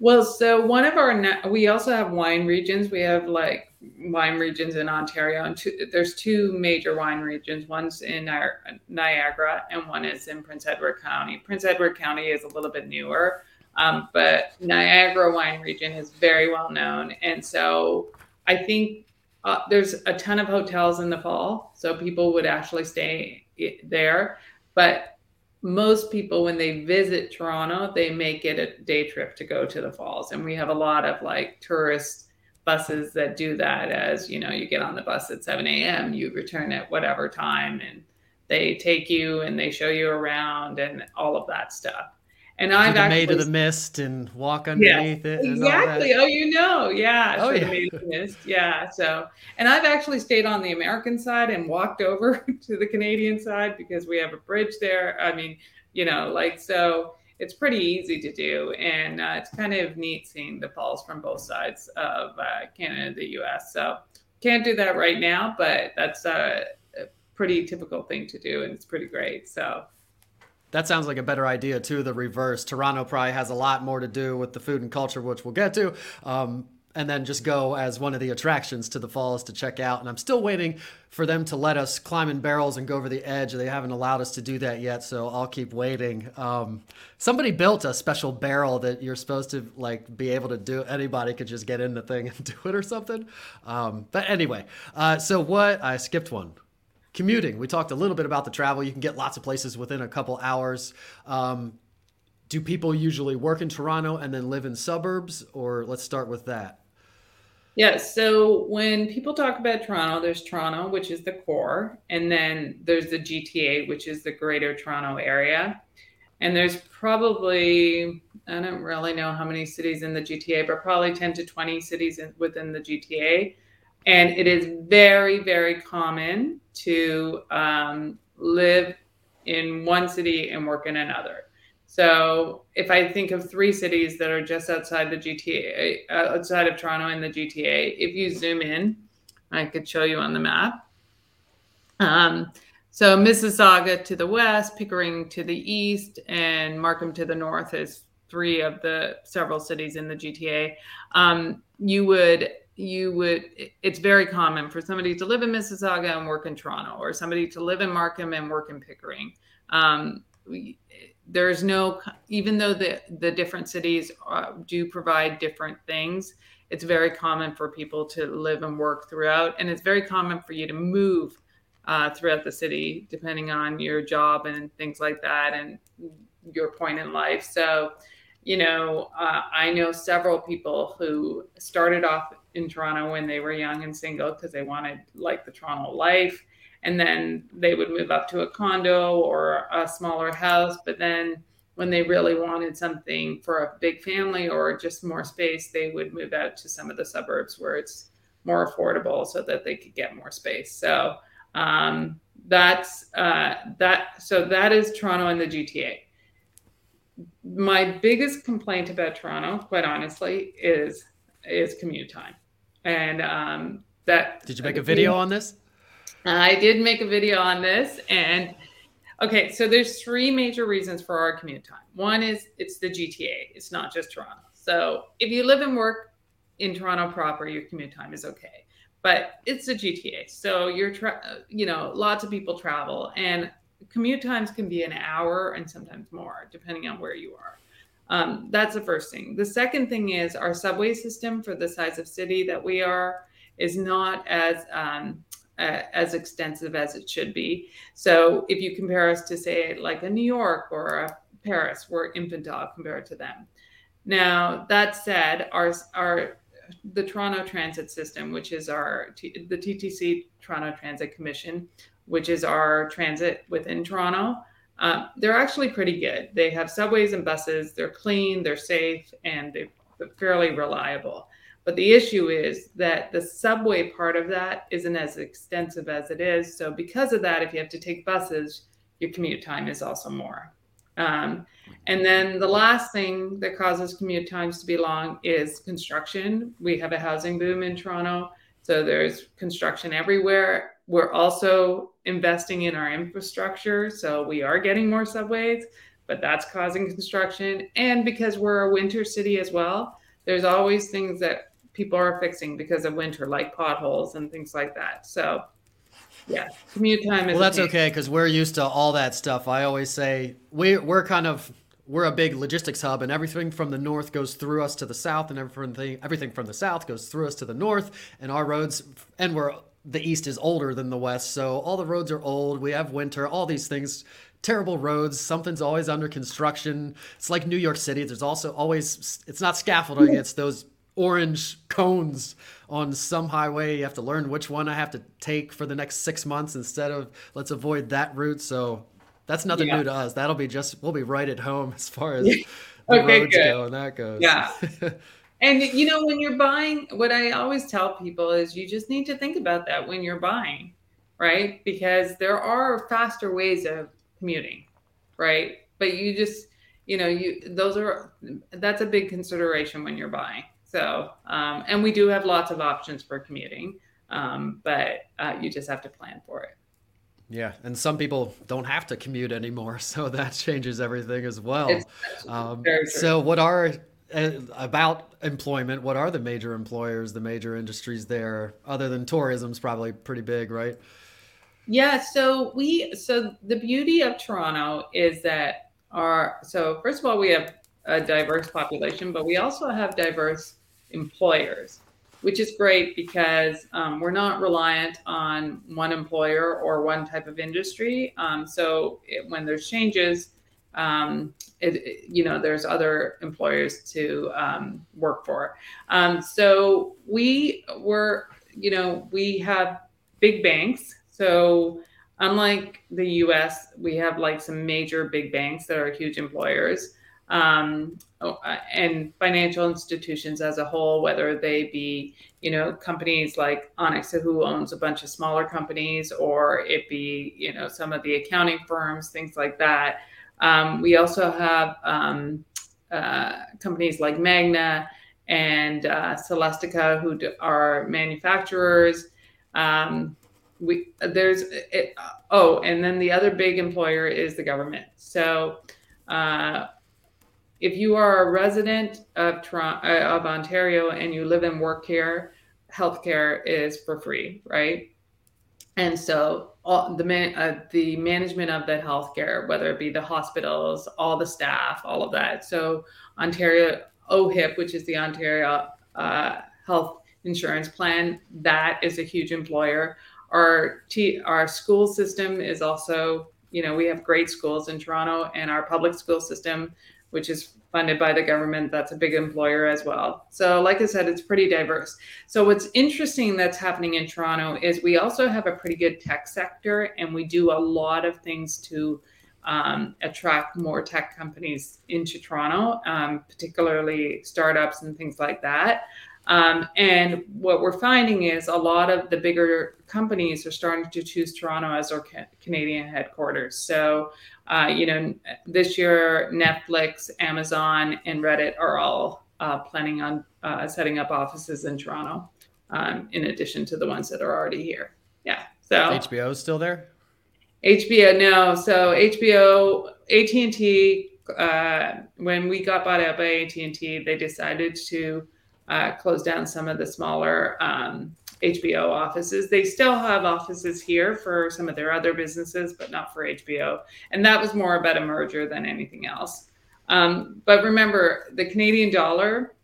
Well, so we also have wine regions. We have like wine regions in Ontario, and there's two major wine regions. One's in Niagara and one is in Prince Edward County. Prince Edward County is a little bit newer, but Niagara wine region is very well known. And so I think there's a ton of hotels in the fall, so people would actually stay there. But most people, when they visit Toronto, they make it a day trip to go to the falls. And we have a lot of like tourist buses that do that, as, you know, you get on the bus at 7 a.m., you return at whatever time, and they take you and they show you around and all of that stuff. And I've actually made of the mist and walk underneath it. And exactly. All that. Oh, you know. Yeah. Oh, yeah. Made of the mist. Yeah. So, and I've actually stayed on the American side and walked over to the Canadian side because we have a bridge there. I mean, you know, like, so it's pretty easy to do. And it's kind of neat seeing the falls from both sides of Canada and the U.S. So can't do that right now, but that's a pretty typical thing to do. And it's pretty great. So. That sounds like a better idea too, the reverse. Toronto probably has a lot more to do with the food and culture, which we'll get to, and then just go as one of the attractions to the falls to check out. And I'm still waiting for them to let us climb in barrels and go over the edge. They haven't allowed us to do that yet, so I'll keep waiting. Somebody built a special barrel that you're supposed to like be able to do. Anybody could just get in the thing and do it or something. But anyway, so what? I skipped one. Commuting. We talked a little bit about the travel. You can get lots of places within a couple hours. Do people usually work in Toronto and then live in suburbs, or let's start with that? Yeah. So when people talk about Toronto, there's Toronto, which is the core. And then there's the GTA, which is the Greater Toronto Area. And there's probably, I don't really know how many cities in the GTA, but probably 10 to 20 cities within the GTA. And it is very, very common to live in one city and work in another. So if I think of three cities that are just outside the GTA, outside of Toronto and the GTA, if you zoom in, I could show you on the map. So Mississauga to the west, Pickering to the east, and Markham to the north is three of the several cities in the GTA. It's very common for somebody to live in Mississauga and work in Toronto, or somebody to live in Markham and work in Pickering. There's no, even though the different cities do provide different things, it's very common for people to live and work throughout. And it's very common for you to move throughout the city, depending on your job and things like that and your point in life. So, you know, I know several people who started off in Toronto when they were young and single because they wanted like the Toronto life. And then they would move up to a condo or a smaller house. But then when they really wanted something for a big family or just more space, they would move out to some of the suburbs where it's more affordable so that they could get more space. So that is Toronto and the GTA. My biggest complaint about Toronto, quite honestly, is commute time. And did you make a video on this? I did make a video on this. And okay, so there's three major reasons for our commute time. One is it's the GTA. It's not just Toronto. So if you live and work in Toronto proper, your commute time is okay. But it's the GTA. So you're, lots of people travel and commute times can be an hour and sometimes more, depending on where you are. That's the first thing. The second thing is our subway system for the size of city that we are is not as extensive as it should be. So if you compare us to, say, like a New York or a Paris, we're infantile compared to them. Now, that said, the Toronto Transit System, which is the TTC Toronto Transit Commission, which is our transit within Toronto, they're actually pretty good. They have subways and buses. They're clean, they're safe, and they're fairly reliable. But the issue is that the subway part of that isn't as extensive as it is. So because of that, if you have to take buses, your commute time is also more. And then the last thing that causes commute times to be long is construction. We have a housing boom in Toronto, so there's construction everywhere. We're also investing in our infrastructure, so we are getting more subways, but that's causing construction. And because we're a winter city as well, there's always things that people are fixing because of winter, like potholes and things like that. So yeah, commute time is that's okay because we're used to all that stuff. I always say we're a big logistics hub, and everything from the north goes through us to the south, and everything from the south goes through us to the north, and our roads, and the east is older than the west, so all the roads are old. We have winter, all these things. Terrible roads. Something's always under construction. It's like New York City. There's also always, it's not scaffolding. It's those orange cones on some highway. You have to learn which one I have to take for the next 6 months instead of let's avoid that route. So that's nothing new to us. That'll be we'll be right at home as far as the roads go and that goes. Yeah. And, you know, when you're buying, what I always tell people is you just need to think about that when you're buying, right? Because there are faster ways of commuting, right? But you just, that's a big consideration when you're buying. So, and we do have lots of options for commuting, but you just have to plan for it. Yeah, and some people don't have to commute anymore, so that changes everything as well. So what are, about employment, what are the major employers, the major industries there, other than tourism's probably pretty big, right? Yeah, so the beauty of Toronto is that first of all, we have a diverse population, but we also have diverse employers, which is great because we're not reliant on one employer or one type of industry. When there's changes, there's other employers to work for. So we have big banks. So unlike the US, we have like some major big banks that are huge employers and financial institutions as a whole, whether they be, companies like Onexa, who owns a bunch of smaller companies, or it be, some of the accounting firms, things like that. We also have companies like Magna and Celestica who are manufacturers. And then the other big employer is the government. So if you are a resident of Toronto, of Ontario, and you live and work here, healthcare is for free, right? And so the management of that healthcare, whether it be the hospitals, all the staff, all of that. So Ontario OHIP, which is the Ontario Health Insurance Plan, that is a huge employer. Our school system is also, we have great schools in Toronto, and our public school system, which is funded by the government, that's a big employer as well. So like I said, it's pretty diverse. So what's interesting that's happening in Toronto is we also have a pretty good tech sector, and we do a lot of things to attract more tech companies into Toronto, particularly startups and things like that. And what we're finding is a lot of the bigger companies are starting to choose Toronto as our Canadian headquarters. So, this year, Netflix, Amazon, and Reddit are all planning on setting up offices in Toronto, in addition to the ones that are already here. Yeah. So HBO is still there? HBO, no. So HBO, AT&T, when we got bought out by AT&T, they decided to close down some of the smaller HBO offices. They still have offices here for some of their other businesses, but not for HBO. And that was more about a merger than anything else. But remember, the Canadian dollar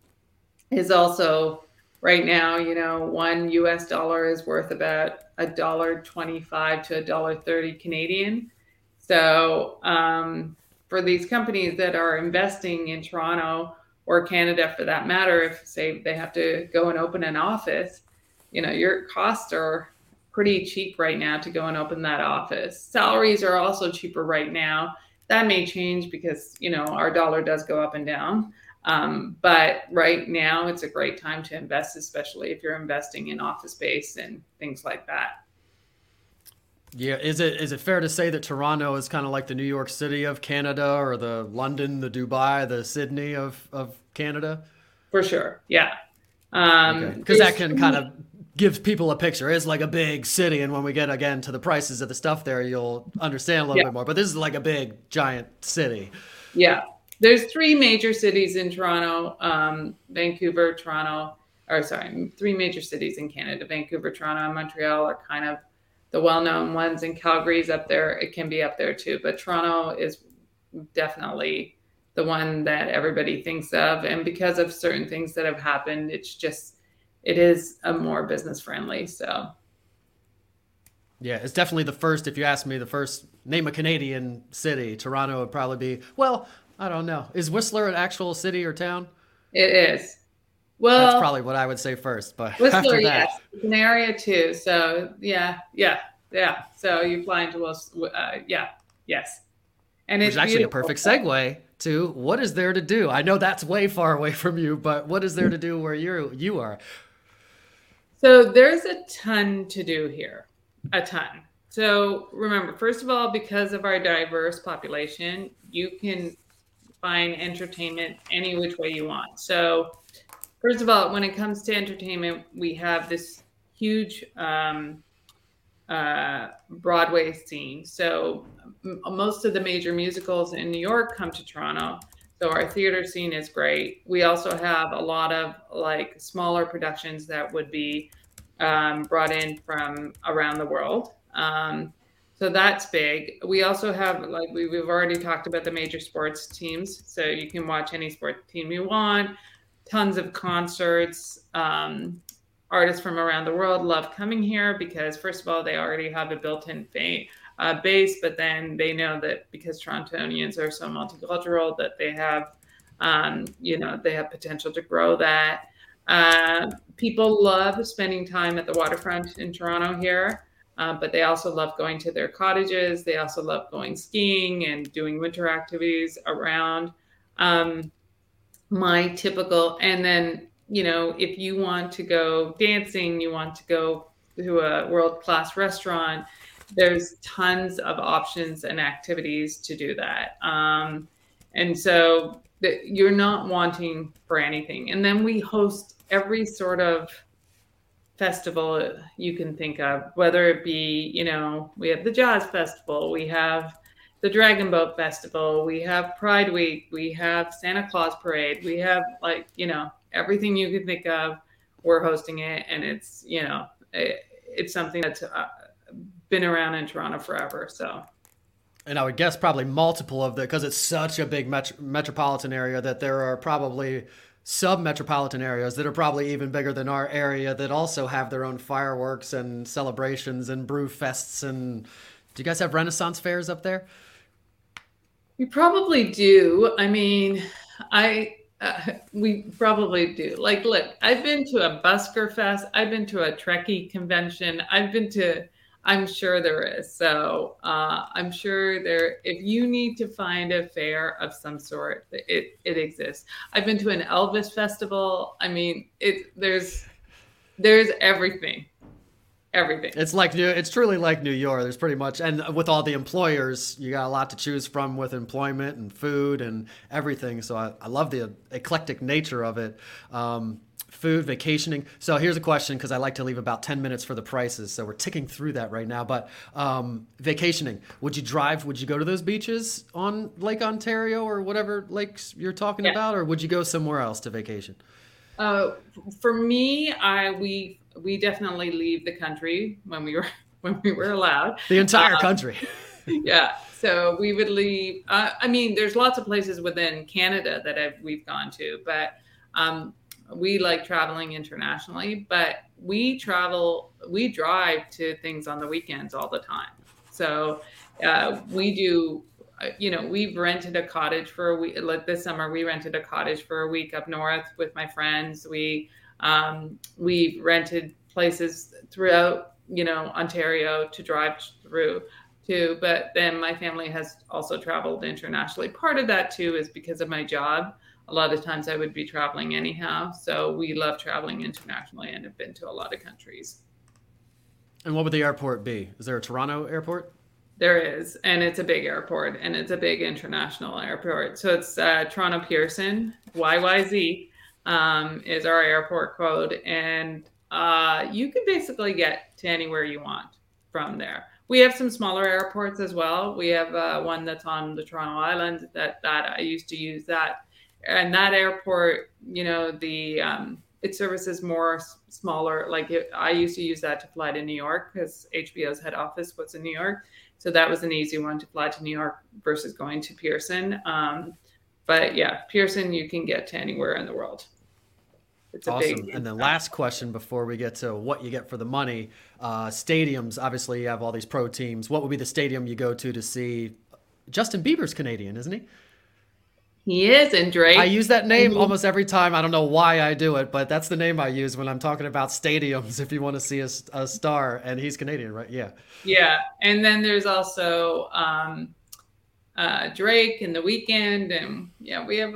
is also right now, one US dollar is worth about $1.25 to $1.30 Canadian. So for these companies that are investing in Toronto, or Canada for that matter, if say they have to go and open an office, your costs are pretty cheap right now to go and open that office. Salaries are also cheaper right now. That may change because, our dollar does go up and down. But right now it's a great time to invest, especially if you're investing in office space and things like that. Yeah. Is it fair to say that Toronto is kind of like the New York City of Canada, or the London, the Dubai, the Sydney of Canada? For sure. Yeah. Because that can kind of give people a picture. It's like a big city. And when we get again to the prices of the stuff there, you'll understand a little bit more. But this is like a big, giant city. Yeah. There's three major cities in Canada. Vancouver, Toronto, and Montreal are kind of the well-known ones, and Calgary's up there. It can be up there too, but Toronto is definitely the one that everybody thinks of. And because of certain things that have happened, it is a more business friendly. So yeah, it's definitely if you ask me, the first name a Canadian city, Toronto would probably be, well, I don't know. Is Whistler an actual city or town? It is. Well, that's probably what I would say first, but Whistler, after that, yes, it's an area too. So yeah. So you fly into Whistler, yes. And it's actually a perfect segue to what is there to do. I know that's way far away from you, but what is there to do where you are? So there's a ton to do here, a ton. So remember, first of all, because of our diverse population, you can find entertainment any which way you want. So first of all, when it comes to entertainment, we have this huge Broadway scene. So most of the major musicals in New York come to Toronto. So our theater scene is great. We also have a lot of like smaller productions that would be brought in from around the world. So that's big. We also have, like we've already talked about the major sports teams. So you can watch any sports team you want. Tons of concerts. Artists from around the world love coming here because, first of all, they already have a built-in base, but then they know that because Torontonians are so multicultural that they have, they have potential to grow that. People love spending time at the waterfront in Toronto here, but they also love going to their cottages. They also love going skiing and doing winter activities around. And then, if you want to go dancing, you want to go to a world-class restaurant, there's tons of options and activities to do that. And so that you're not wanting for anything. And then we host every sort of festival you can think of, whether it be, you know, we have the Jazz Festival, we have the Dragon Boat Festival, we have Pride Week, we have Santa Claus Parade, we have, like, you know, everything you can think of, we're hosting it. And it's, you know, it's something that's been around in Toronto forever. So. And I would guess probably multiple of the, because it's such a big metropolitan area, that there are probably sub-metropolitan areas that are probably even bigger than our area that also have their own fireworks and celebrations and brew fests. And do you guys have Renaissance fairs up there? We probably do. I mean, we probably do. Like, look, I've been to a busker fest. I've been to a Trekkie convention. I'm sure there is. So I'm sure there, if you need to find a fair of some sort, it exists. I've been to an Elvis festival. I mean, there's everything. It's truly like New York. There's pretty much, and with all the employers, you got a lot to choose from with employment and food and everything. So I love the eclectic nature of it. Food, vacationing. So here's a question, because I like to leave about 10 minutes for the prices. So we're ticking through that right now. But vacationing, would you drive? Would you go to those beaches on Lake Ontario or whatever lakes you're talking about? Or would you go somewhere else to vacation? For me, we definitely leave the country when we were allowed. The entire country. Yeah. So we would leave. I mean, there's lots of places within Canada that we've gone to, but we like traveling internationally, but we drive to things on the weekends all the time. So we do, you know, we've rented a cottage for a week. Like this summer, we rented a cottage for a week up north with my friends. We've rented places throughout, you know, Ontario to drive through to, but then my family has also traveled internationally. Part of that too is because of my job. A lot of times I would be traveling anyhow. So we love traveling internationally and have been to a lot of countries. And what would the airport be? Is there a Toronto airport? There is. And it's a big airport, and it's a big international airport. So it's Toronto Pearson, YYZ is our airport code. And you can basically get to anywhere you want from there. We have some smaller airports as well. We have one that's on the Toronto Island that I used to use that. And that airport, you know, it services more smaller. Like I used to use that to fly to New York because HBO's head office was in New York. So that was an easy one to fly to New York versus going to Pearson. But yeah, Pearson, you can get to anywhere in the world. It's awesome. And the last question before we get to what you get for the money, stadiums, obviously you have all these pro teams. What would be the stadium you go to see? Justin Bieber's Canadian, isn't he? He is, and Drake. I use that name almost every time. I don't know why I do it, but that's the name I use when I'm talking about stadiums if you want to see a star, and he's Canadian, right? Yeah. Yeah, and then there's also Drake and The Weeknd, and yeah, we have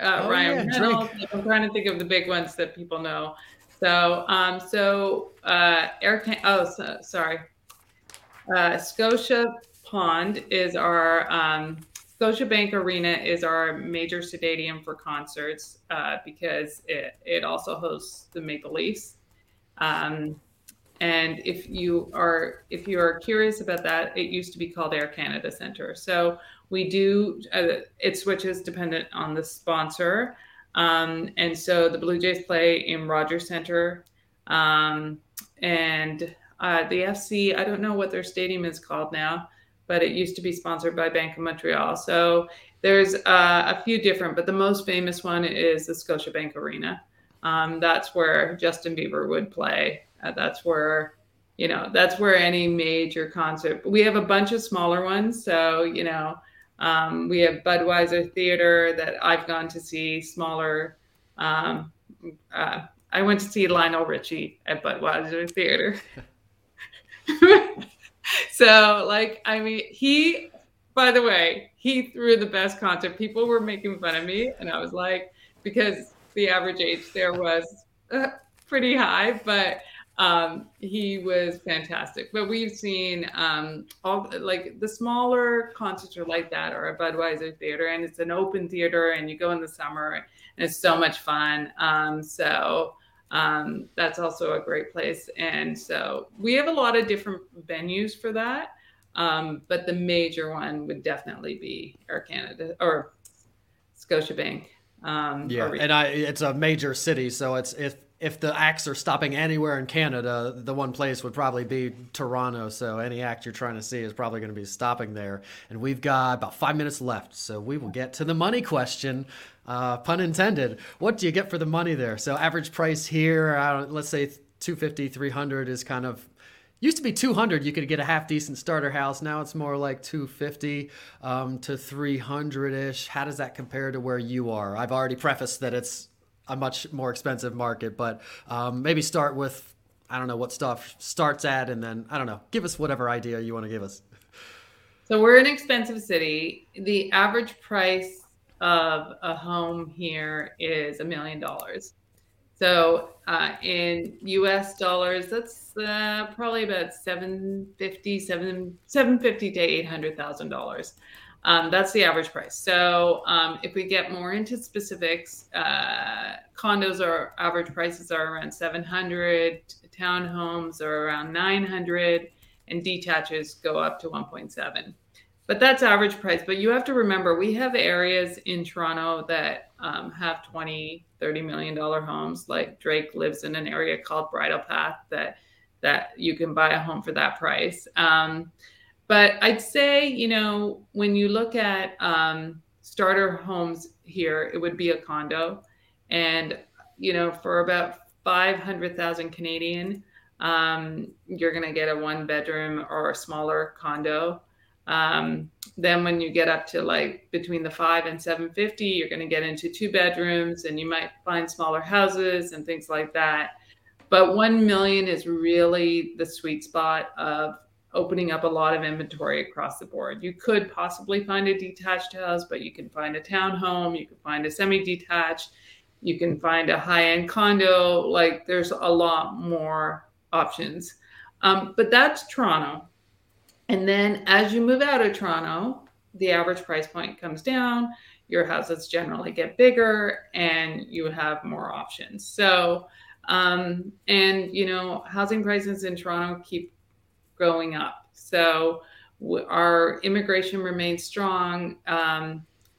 Ryan Reynolds. Drake. I'm trying to think of the big ones that people know. So, Scotia Pond is our... Scotiabank Arena is our major stadium for concerts because it also hosts the Maple Leafs. And if you are curious about that, it used to be called Air Canada Centre. So we do, it switches dependent on the sponsor. And so the Blue Jays play in Rogers Centre. And the FC, I don't know what their stadium is called now, but it used to be sponsored by Bank of Montreal. So there's a few different, but the most famous one is the Scotiabank Arena. That's where Justin Bieber would play. That's where any major concert. We have a bunch of smaller ones. So, you know, we have Budweiser Theater that I've gone to see smaller. I went to see Lionel Richie at Budweiser Theater. So, like, I mean, he threw the best concert. People were making fun of me, and I was like, because the average age there was pretty high, but He was fantastic. But we've seen all like the smaller concerts are like that, or a Budweiser Theater, and it's an open theater, and you go in the summer, and it's so much fun. So that's also a great place. And so we have a lot of different venues for that. But the major one would definitely be Air Canada or Scotiabank. It's a major city, so it's if the acts are stopping anywhere in Canada, the one place would probably be Toronto. So any act you're trying to see is probably going to be stopping there. And we've got about 5 minutes left, so we will get to the money question. Pun intended. What do you get for the money there? So average price here, let's say $250, $300 is kind of. Used to be $200, you could get a half decent starter house. Now it's more like $250 to $300-ish. How does that compare to where you are? I've already prefaced that it's a much more expensive market, but maybe start with, I don't know what stuff starts at, and then, I don't know, give us whatever idea you want to give us. So we're an expensive city. The average price of a home here is $1 million. So in US dollars, that's probably about $750,000 to $800,000. That's the average price. So if we get more into specifics, condos are average prices are around $700,000, townhomes are around $900,000, and detaches go up to $1.7 million. But that's average price. But you have to remember, we have areas in Toronto that have $20-30 million homes. Like Drake lives in an area called Bridle Path that you can buy a home for that price. But I'd say, when you look at starter homes here, it would be a condo. And, for about 500,000 Canadian, you're going to get a one bedroom or a smaller condo. Then when you get up to like between the 5 and 750, you're going to get into two bedrooms, and you might find smaller houses and things like that. But 1 million is really the sweet spot of opening up a lot of inventory across the board. You could possibly find a detached house, but you can find a townhome, you can find a semi-detached, you can find a high-end condo. Like there's a lot more options. But that's Toronto. And then as you move out of Toronto, the average price point comes down, your houses generally get bigger, and you have more options. So, housing prices in Toronto keep going up. So our immigration remains strong.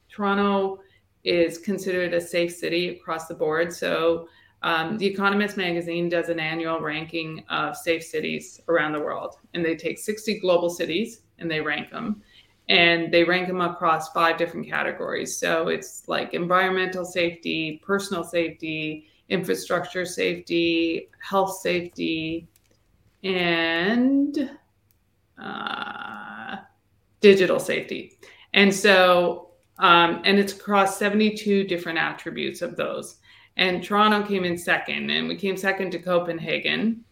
Toronto is considered a safe city across the board. So The Economist magazine does an annual ranking of safe cities around the world, and they take 60 global cities and they rank them, and they rank them across 5 different categories. So it's like environmental safety, personal safety, infrastructure safety, health safety, and digital safety. And so, and it's across 72 different attributes of those. And Toronto came in second, and we came second to Copenhagen.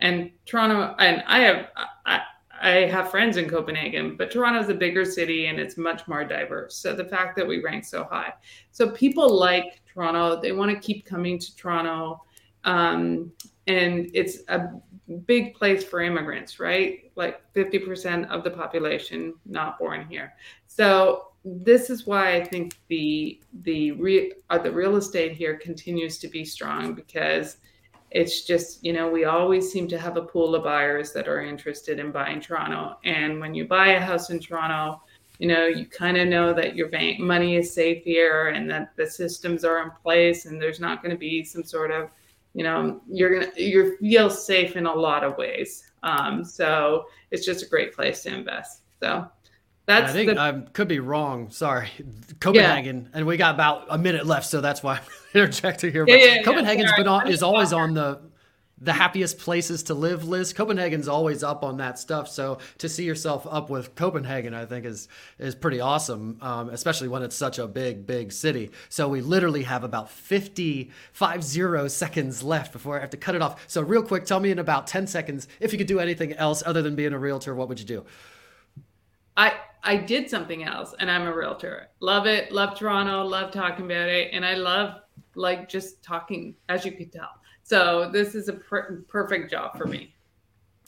And Toronto, and I have friends in Copenhagen, but Toronto's a bigger city and it's much more diverse. So the fact that we rank so high, so people like Toronto, they want to keep coming to Toronto, and it's a big place for immigrants, right? Like 50% of the population not born here. So this is why I think the real estate here continues to be strong, because it's just, we always seem to have a pool of buyers that are interested in buying Toronto. And when you buy a house in Toronto, you kind of know that your bank money is safe here, and that the systems are in place, and there's not going to be some sort of, you feel safe in a lot of ways. So it's just a great place to invest. So. I think I could be wrong. Sorry. Copenhagen. Yeah. And we got about a minute left, so that's why I'm interjecting here. But Copenhagen's is always on the happiest places to live list. Copenhagen's always up on that stuff. So to see yourself up with Copenhagen, I think is pretty awesome, especially when it's such a big, big city. So we literally have about 50 seconds left before I have to cut it off. So real quick, tell me in about 10 seconds, if you could do anything else other than being a realtor, what would you do? I did something else, and I'm a realtor. Love it. Love Toronto. Love talking about it. And I love just talking, as you could tell. So this is a perfect job for me.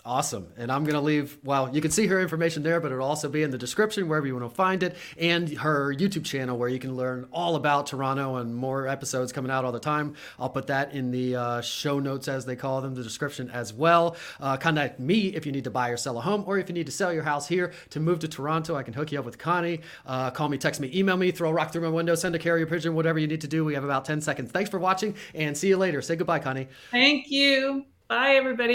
Awesome. And I'm going to leave, well, you can see her information there, but it'll also be in the description wherever you want to find it, and her YouTube channel where you can learn all about Toronto and more episodes coming out all the time. I'll put that in the show notes, as they call them, the description as well. Contact me if you need to buy or sell a home, or if you need to sell your house here to move to Toronto, I can hook you up with Connie. Call me, text me, email me, throw a rock through my window, send a carrier pigeon, whatever you need to do. We have about 10 seconds. Thanks for watching and see you later. Say goodbye, Connie. Thank you. Bye, everybody.